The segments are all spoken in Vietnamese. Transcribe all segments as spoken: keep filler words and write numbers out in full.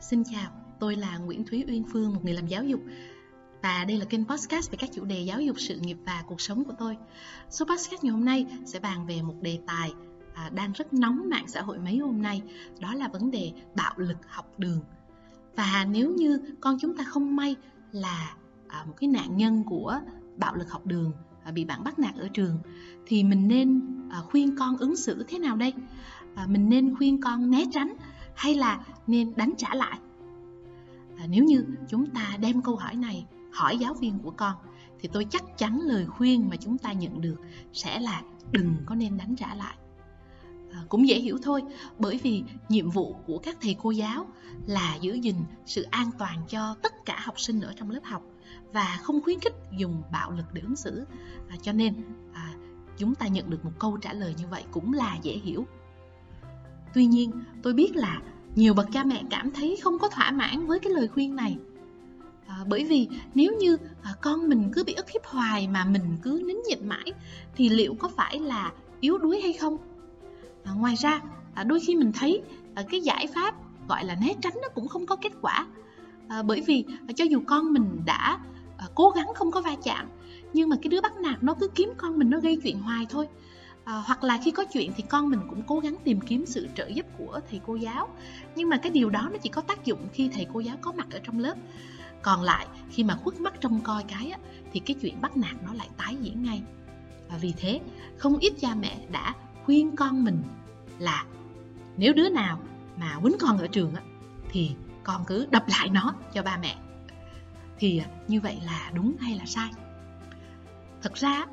Xin chào, tôi là Nguyễn Thúy Uyên Phương, một người làm giáo dục. Và đây là kênh podcast về các chủ đề giáo dục, sự nghiệp và cuộc sống của tôi. Số podcast ngày hôm nay sẽ bàn về một đề tài đang rất nóng mạng xã hội mấy hôm nay. Đó là vấn đề bạo lực học đường. Và nếu như con chúng ta không may là một cái nạn nhân của bạo lực học đường, bị bạn bắt nạt ở trường, thì mình nên khuyên con ứng xử thế nào đây? Mình nên khuyên con né tránh hay là nên đánh trả lại? À, nếu như chúng ta đem câu hỏi này hỏi giáo viên của con, thì tôi chắc chắn lời khuyên mà chúng ta nhận được sẽ là đừng có nên đánh trả lại. À, cũng dễ hiểu thôi, bởi vì nhiệm vụ của các thầy cô giáo là giữ gìn sự an toàn cho tất cả học sinh ở trong lớp học và không khuyến khích dùng bạo lực để ứng xử. À, cho nên à, chúng ta nhận được một câu trả lời như vậy cũng là dễ hiểu. Tuy nhiên, tôi biết là nhiều bậc cha mẹ cảm thấy không có thỏa mãn với cái lời khuyên này. À, bởi vì nếu như à, con mình cứ bị ức hiếp hoài mà mình cứ nín nhịn mãi thì liệu có phải là yếu đuối hay không? À, ngoài ra, à, đôi khi mình thấy à, cái giải pháp gọi là né tránh nó cũng không có kết quả. À, bởi vì à, cho dù con mình đã à, cố gắng không có va chạm, nhưng mà cái đứa bắt nạt nó cứ kiếm con mình, nó gây chuyện hoài thôi. À, hoặc là khi có chuyện thì con mình cũng cố gắng tìm kiếm sự trợ giúp của thầy cô giáo, nhưng mà cái điều đó nó chỉ có tác dụng khi thầy cô giáo có mặt ở trong lớp. Còn lại khi mà khuất mắt trông coi cái á, thì cái chuyện bắt nạt nó lại tái diễn ngay. Và vì thế không ít cha mẹ đã khuyên con mình là nếu đứa nào mà quýnh con ở trường á, thì con cứ đập lại nó cho ba mẹ. Thì như vậy là đúng hay là sai? Thật ra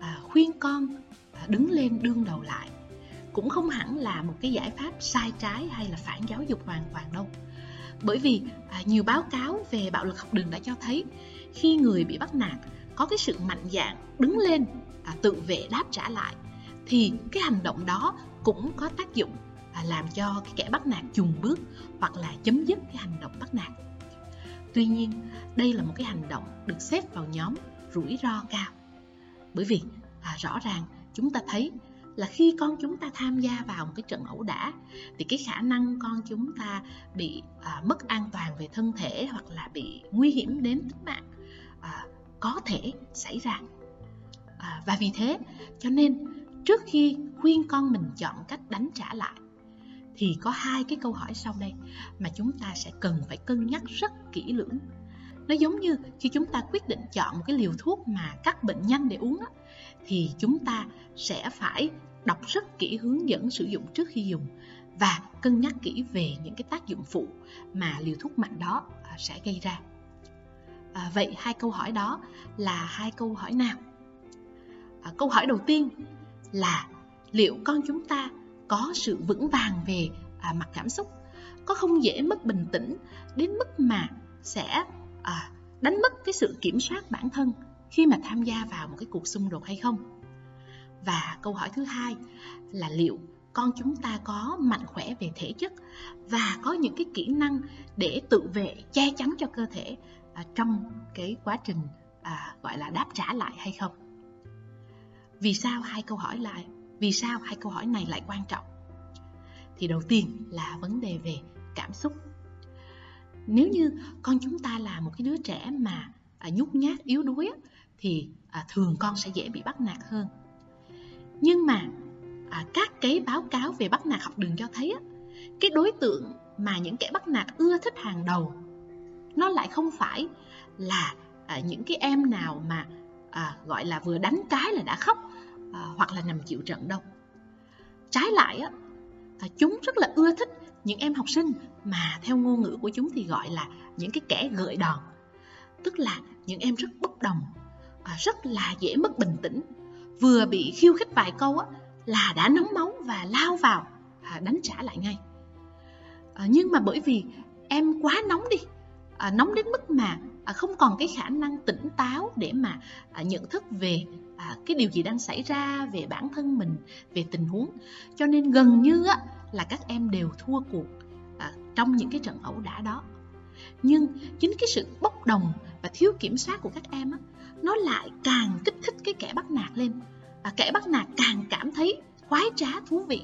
à, khuyên con đứng lên đương đầu lại cũng không hẳn là một cái giải pháp sai trái hay là phản giáo dục hoàn toàn đâu. Bởi vì à, nhiều báo cáo về bạo lực học đường đã cho thấy khi người bị bắt nạt có cái sự mạnh dạn đứng lên à, tự vệ đáp trả lại, thì cái hành động đó cũng có tác dụng à, làm cho cái kẻ bắt nạt chùn bước hoặc là chấm dứt cái hành động bắt nạt. Tuy nhiên, đây là một cái hành động được xếp vào nhóm rủi ro cao. Bởi vì à, rõ ràng chúng ta thấy là khi con chúng ta tham gia vào một cái trận ẩu đả thì cái khả năng con chúng ta bị à, mất an toàn về thân thể hoặc là bị nguy hiểm đến tính mạng à, có thể xảy ra. À, và vì thế cho nên trước khi khuyên con mình chọn cách đánh trả lại thì có hai cái câu hỏi sau đây mà chúng ta sẽ cần phải cân nhắc rất kỹ lưỡng. Nó giống như khi chúng ta quyết định chọn một cái liều thuốc mà cắt bệnh nhanh để uống á, thì chúng ta sẽ phải đọc rất kỹ hướng dẫn sử dụng trước khi dùng và cân nhắc kỹ về những cái tác dụng phụ mà liều thuốc mạnh đó sẽ gây ra. À, vậy hai câu hỏi đó là hai câu hỏi nào? À, câu hỏi đầu tiên là liệu con chúng ta có sự vững vàng về à, mặt cảm xúc, có không dễ mất bình tĩnh đến mức mà sẽ à, đánh mất cái sự kiểm soát bản thân khi mà tham gia vào một cái cuộc xung đột hay không? Và câu hỏi thứ hai là liệu con chúng ta có mạnh khỏe về thể chất và có những cái kỹ năng để tự vệ, che chắn cho cơ thể à, trong cái quá trình à, gọi là đáp trả lại hay không? Vì sao hai câu hỏi lại? Vì sao hai câu hỏi này lại quan trọng? Thì đầu tiên là vấn đề về cảm xúc. Nếu như con chúng ta là một cái đứa trẻ mà à, nhút nhát, yếu đuối á, thì à, thường con sẽ dễ bị bắt nạt hơn. Nhưng mà à, các cái báo cáo về bắt nạt học đường cho thấy á, cái đối tượng mà những kẻ bắt nạt ưa thích hàng đầu nó lại không phải là à, những cái em nào mà à, gọi là vừa đánh cái là đã khóc à, hoặc là nằm chịu trận đâu. Trái lại á, à, chúng rất là ưa thích những em học sinh mà theo ngôn ngữ của chúng thì gọi là những cái kẻ gợi đòn. Tức là những em rất bất đồng, rất là dễ mất bình tĩnh, vừa bị khiêu khích vài câu là đã nóng máu và lao vào đánh trả lại ngay. Nhưng mà bởi vì em quá nóng đi, nóng đến mức mà không còn cái khả năng tỉnh táo để mà nhận thức về cái điều gì đang xảy ra, về bản thân mình, về tình huống, cho nên gần như là các em đều thua cuộc trong những cái trận ẩu đả đó. Nhưng chính cái sự bốc đồng và thiếu kiểm soát của các em á, nó lại càng kích thích cái kẻ bắt nạt lên. à, Kẻ bắt nạt càng cảm thấy khoái trá, thú vị,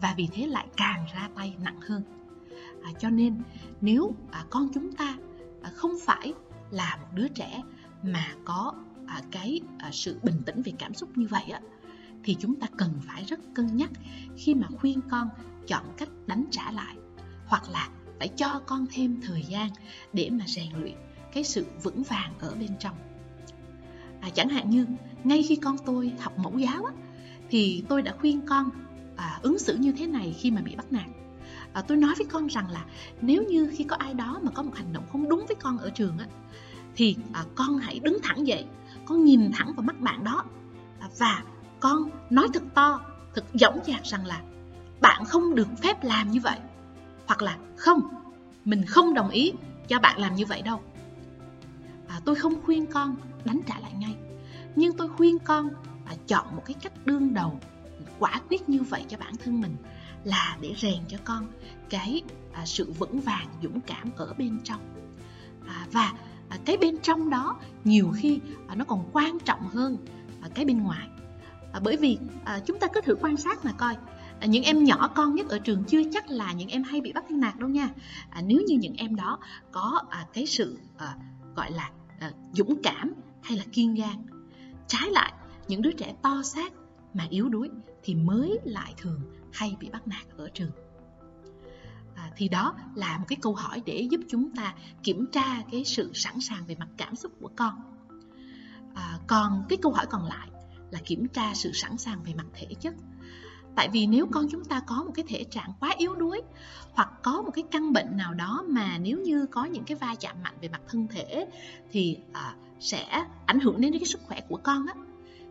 và vì thế lại càng ra tay nặng hơn. À, cho nên nếu à, con chúng ta à, không phải là một đứa trẻ mà có à, cái à, sự bình tĩnh về cảm xúc như vậy á, thì chúng ta cần phải rất cân nhắc khi mà khuyên con chọn cách đánh trả lại, hoặc là phải cho con thêm thời gian để mà rèn luyện cái sự vững vàng ở bên trong. À, chẳng hạn như ngay khi con tôi học mẫu giáo á, thì tôi đã khuyên con à, ứng xử như thế này khi mà bị bắt nạt. À, tôi nói với con rằng là nếu như khi có ai đó mà có một hành động không đúng với con ở trường á, thì à, con hãy đứng thẳng dậy, con nhìn thẳng vào mắt bạn đó à, và con nói thật to, thật dõng dạc rằng là bạn không được phép làm như vậy, hoặc là không, mình không đồng ý cho bạn làm như vậy đâu. À, tôi không khuyên con đánh trả lại ngay, nhưng tôi khuyên con à, chọn một cái cách đương đầu quả quyết như vậy cho bản thân mình, là để rèn cho con cái à, sự vững vàng, dũng cảm ở bên trong. À, và à, cái bên trong đó nhiều khi à, nó còn quan trọng hơn à, cái bên ngoài. À, bởi vì à, chúng ta cứ thử quan sát mà coi, à, những em nhỏ con nhất ở trường chưa chắc là những em hay bị bắt hay nạt đâu nha. À, nếu như những em đó có à, cái sự à, gọi là à, dũng cảm hay là kiên gan. Trái lại, những đứa trẻ to xác mà yếu đuối thì mới lại thường hay bị bắt nạt ở trường. À, thì đó là một cái câu hỏi để giúp chúng ta kiểm tra cái sự sẵn sàng về mặt cảm xúc của con. À, còn cái câu hỏi còn lại là kiểm tra sự sẵn sàng về mặt thể chất. Tại vì nếu con chúng ta có một cái thể trạng quá yếu đuối, hoặc có một cái căn bệnh nào đó mà nếu như có những cái va chạm mạnh về mặt thân thể thì à, sẽ ảnh hưởng đến cái sức khỏe của con á,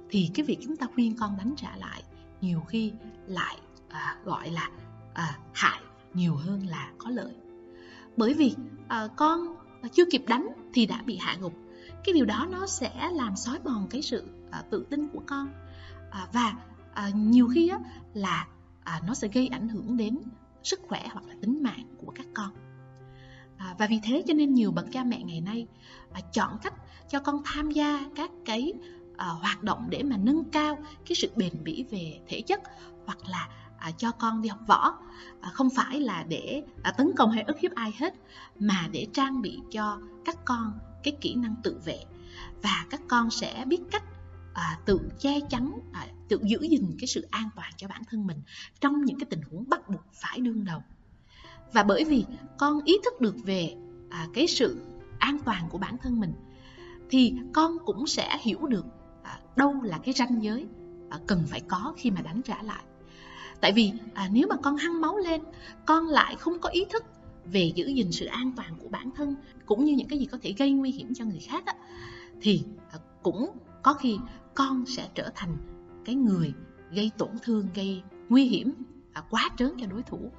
thì cái việc chúng ta khuyên con đánh trả lại nhiều khi lại à, gọi là à, hại nhiều hơn là có lợi. Bởi vì à, con chưa kịp đánh thì đã bị hạ gục. Cái điều đó nó sẽ làm xói mòn cái sự à, tự tin của con. À, và à, nhiều khi á, là à, nó sẽ gây ảnh hưởng đến sức khỏe hoặc là tính mạng của các con. À, và vì thế cho nên nhiều bậc cha mẹ ngày nay à, chọn cách cho con tham gia các cái à, hoạt động để mà nâng cao cái sự bền bỉ về thể chất, hoặc là à, cho con đi học võ, à, không phải là để à, tấn công hay ức hiếp ai hết, mà để trang bị cho các con cái kỹ năng tự vệ, và các con sẽ biết cách à, tự che chắn, à, tự giữ gìn cái sự an toàn cho bản thân mình trong những cái tình huống bắt buộc phải đương đầu. Và bởi vì con ý thức được về à, cái sự an toàn của bản thân mình, thì con cũng sẽ hiểu được à, đâu là cái ranh giới à, cần phải có khi mà đánh trả lại. Tại vì à, nếu mà con hăng máu lên, con lại không có ý thức về giữ gìn sự an toàn của bản thân cũng như những cái gì có thể gây nguy hiểm cho người khác á, thì à, cũng có khi con sẽ trở thành cái người gây tổn thương, gây nguy hiểm à, quá trớn cho đối thủ.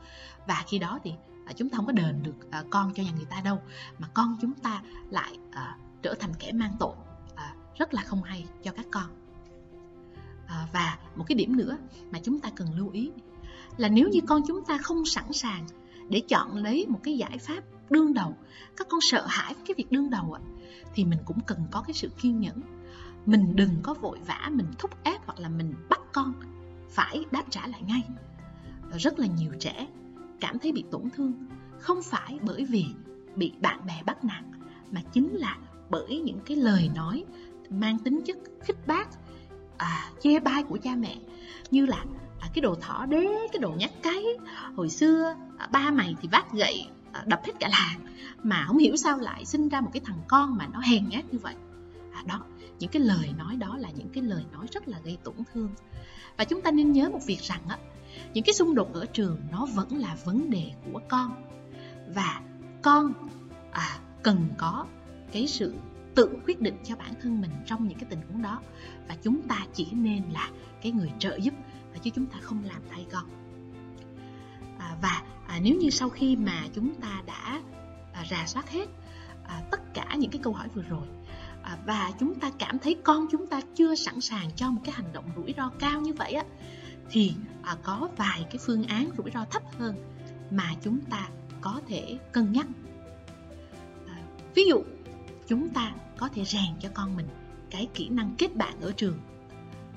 Và khi đó thì à, chúng ta không có đền được à, con cho nhà người ta đâu, mà con chúng ta lại à, trở thành kẻ mang tội, à, rất là không hay cho các con. À, và một cái điểm nữa mà chúng ta cần lưu ý là nếu như con chúng ta không sẵn sàng để chọn lấy một cái giải pháp đương đầu, các con sợ hãi với cái việc đương đầu ạ, thì mình cũng cần có cái sự kiên nhẫn. Mình đừng có vội vã, mình thúc ép hoặc là mình bắt con phải đáp trả lại ngay. Rất là nhiều trẻ cảm thấy bị tổn thương không phải bởi vì bị bạn bè bắt nạt, mà chính là bởi những cái lời nói mang tính chất khích bác, à, chê bai của cha mẹ, như là à, cái đồ thỏ đế, cái đồ nhát cái, hồi xưa à, ba mày thì vác gậy à, đập hết cả làng, mà không hiểu sao lại sinh ra một cái thằng con mà nó hèn nhát như vậy. À, đó, những cái lời nói đó là những cái lời nói rất là gây tổn thương. Và chúng ta nên nhớ một việc rằng á, những cái xung đột ở trường nó vẫn là vấn đề của con, và con à, cần có cái sự tự quyết định cho bản thân mình trong những cái tình huống đó, và chúng ta chỉ nên là cái người trợ giúp chứ chúng ta không làm thay con. À, và à, nếu như sau khi mà chúng ta đã à, rà soát hết à, tất cả những cái câu hỏi vừa rồi, à, và chúng ta cảm thấy con chúng ta chưa sẵn sàng cho một cái hành động rủi ro cao như vậy á, thì à, có vài cái phương án rủi ro thấp hơn mà chúng ta có thể cân nhắc. À, ví dụ chúng ta có thể rèn cho con mình cái kỹ năng kết bạn ở trường.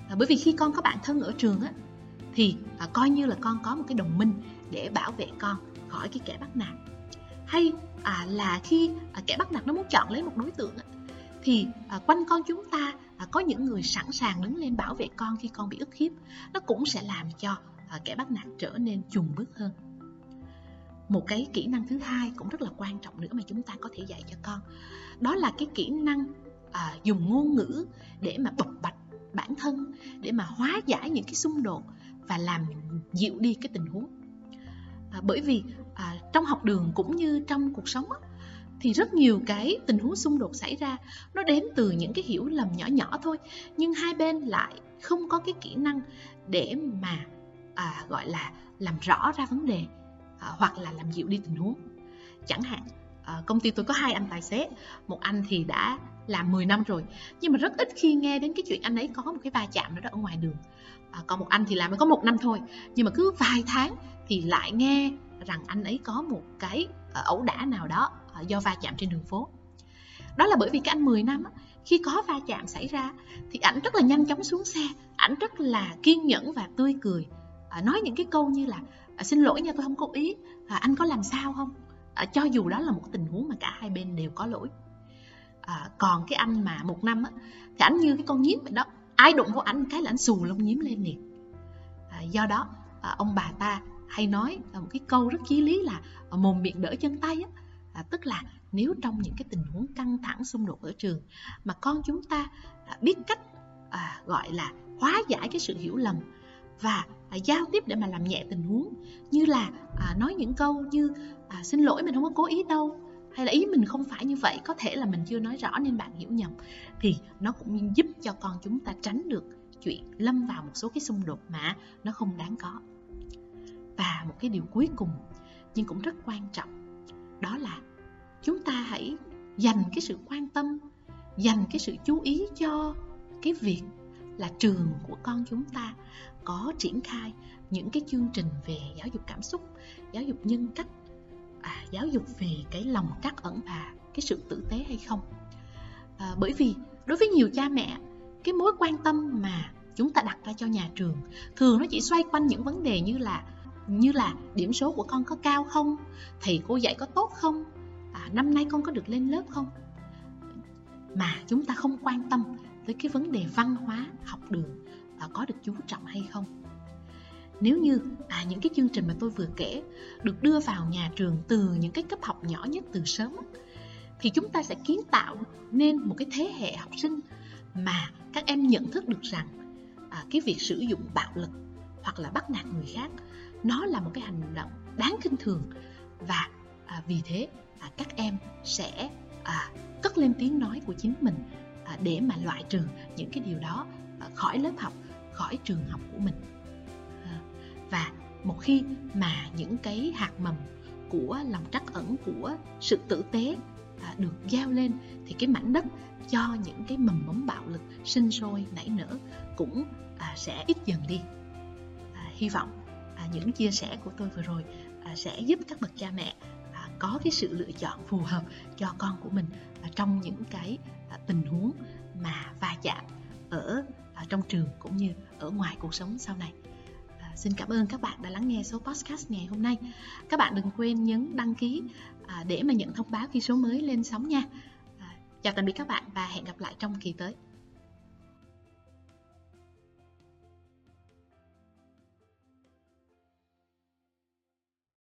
À, bởi vì khi con có bạn thân ở trường á, thì à, coi như là con có một cái đồng minh để bảo vệ con khỏi cái kẻ bắt nạt. Hay à, là khi à, kẻ bắt nạt nó muốn chọn lấy một đối tượng thì à, quanh con chúng ta à, có những người sẵn sàng đứng lên bảo vệ con khi con bị ức hiếp. Nó cũng sẽ làm cho à, kẻ bắt nạt trở nên chùn bước hơn. Một cái kỹ năng thứ hai cũng rất là quan trọng nữa mà chúng ta có thể dạy cho con, đó là cái kỹ năng à, dùng ngôn ngữ để mà bộc bạch bản thân, để mà hóa giải những cái xung đột và làm dịu đi cái tình huống. À, bởi vì à, trong học đường cũng như trong cuộc sống á, thì rất nhiều cái tình huống xung đột xảy ra nó đến từ những cái hiểu lầm nhỏ nhỏ thôi, nhưng hai bên lại không có cái kỹ năng để mà à, gọi là làm rõ ra vấn đề à, hoặc là làm dịu đi tình huống. Chẳng hạn à, công ty tôi có hai anh tài xế, một anh thì đã làm mười năm rồi nhưng mà rất ít khi nghe đến cái chuyện anh ấy có một cái va chạm đó ở ngoài đường. À, còn một anh thì làm mới có một năm thôi, nhưng mà cứ vài tháng thì lại nghe rằng anh ấy có một cái ẩu đả nào đó do va chạm trên đường phố. Đó là bởi vì cái anh mười năm khi có va chạm xảy ra thì ảnh rất là nhanh chóng xuống xe, ảnh rất là kiên nhẫn và tươi cười, nói những cái câu như là xin lỗi nha, tôi không có ý, anh có làm sao không, cho dù đó là một tình huống mà cả hai bên đều có lỗi. Còn cái anh mà một năm thì ảnh như cái con nhím vậy đó, ai đụng vào ảnh cái là ảnh xù lông nhím lên liền. Do đó ông bà ta hay nói một cái câu rất chí lý là mồm miệng đỡ chân tay á, à, tức là nếu trong những cái tình huống căng thẳng xung đột ở trường mà con chúng ta à, biết cách à, gọi là hóa giải cái sự hiểu lầm và à, giao tiếp để mà làm nhẹ tình huống, như là à, nói những câu như à, xin lỗi mình không có cố ý đâu, hay là ý mình không phải như vậy, có thể là mình chưa nói rõ nên bạn hiểu nhầm, thì nó cũng giúp cho con chúng ta tránh được chuyện lâm vào một số cái xung đột mà nó không đáng có. Và một cái điều cuối cùng nhưng cũng rất quan trọng, đó là chúng ta hãy dành cái sự quan tâm, dành cái sự chú ý cho cái việc là trường của con chúng ta có triển khai những cái chương trình về giáo dục cảm xúc, giáo dục nhân cách, à, giáo dục về cái lòng trắc ẩn và cái sự tử tế hay không. À, bởi vì đối với nhiều cha mẹ, cái mối quan tâm mà chúng ta đặt ra cho nhà trường thường nó chỉ xoay quanh những vấn đề như là như là điểm số của con có cao không, thầy cô dạy có tốt không, à, năm nay con có được lên lớp không, mà chúng ta không quan tâm tới cái vấn đề văn hóa học đường à, có được chú trọng hay không. Nếu như à, những cái chương trình mà tôi vừa kể được đưa vào nhà trường từ những cái cấp học nhỏ nhất từ sớm, thì chúng ta sẽ kiến tạo nên một cái thế hệ học sinh mà các em nhận thức được rằng à, cái việc sử dụng bạo lực hoặc là bắt nạt người khác nó là một cái hành động đáng khinh thường, và à, vì thế à, các em sẽ à, cất lên tiếng nói của chính mình à, để mà loại trừ những cái điều đó à, khỏi lớp học, khỏi trường học của mình. À, và một khi mà những cái hạt mầm của lòng trắc ẩn, của sự tử tế à, được gieo lên, thì cái mảnh đất cho những cái mầm mống bạo lực sinh sôi nảy nở cũng à, sẽ ít dần đi. À, hy vọng những chia sẻ của tôi vừa rồi sẽ giúp các bậc cha mẹ có cái sự lựa chọn phù hợp cho con của mình trong những cái tình huống mà va chạm ở trong trường cũng như ở ngoài cuộc sống sau này. Xin cảm ơn các bạn đã lắng nghe số podcast ngày hôm nay. Các bạn đừng quên nhấn đăng ký để mà nhận thông báo khi số mới lên sóng nha. Chào tạm biệt các bạn và hẹn gặp lại trong kỳ tới.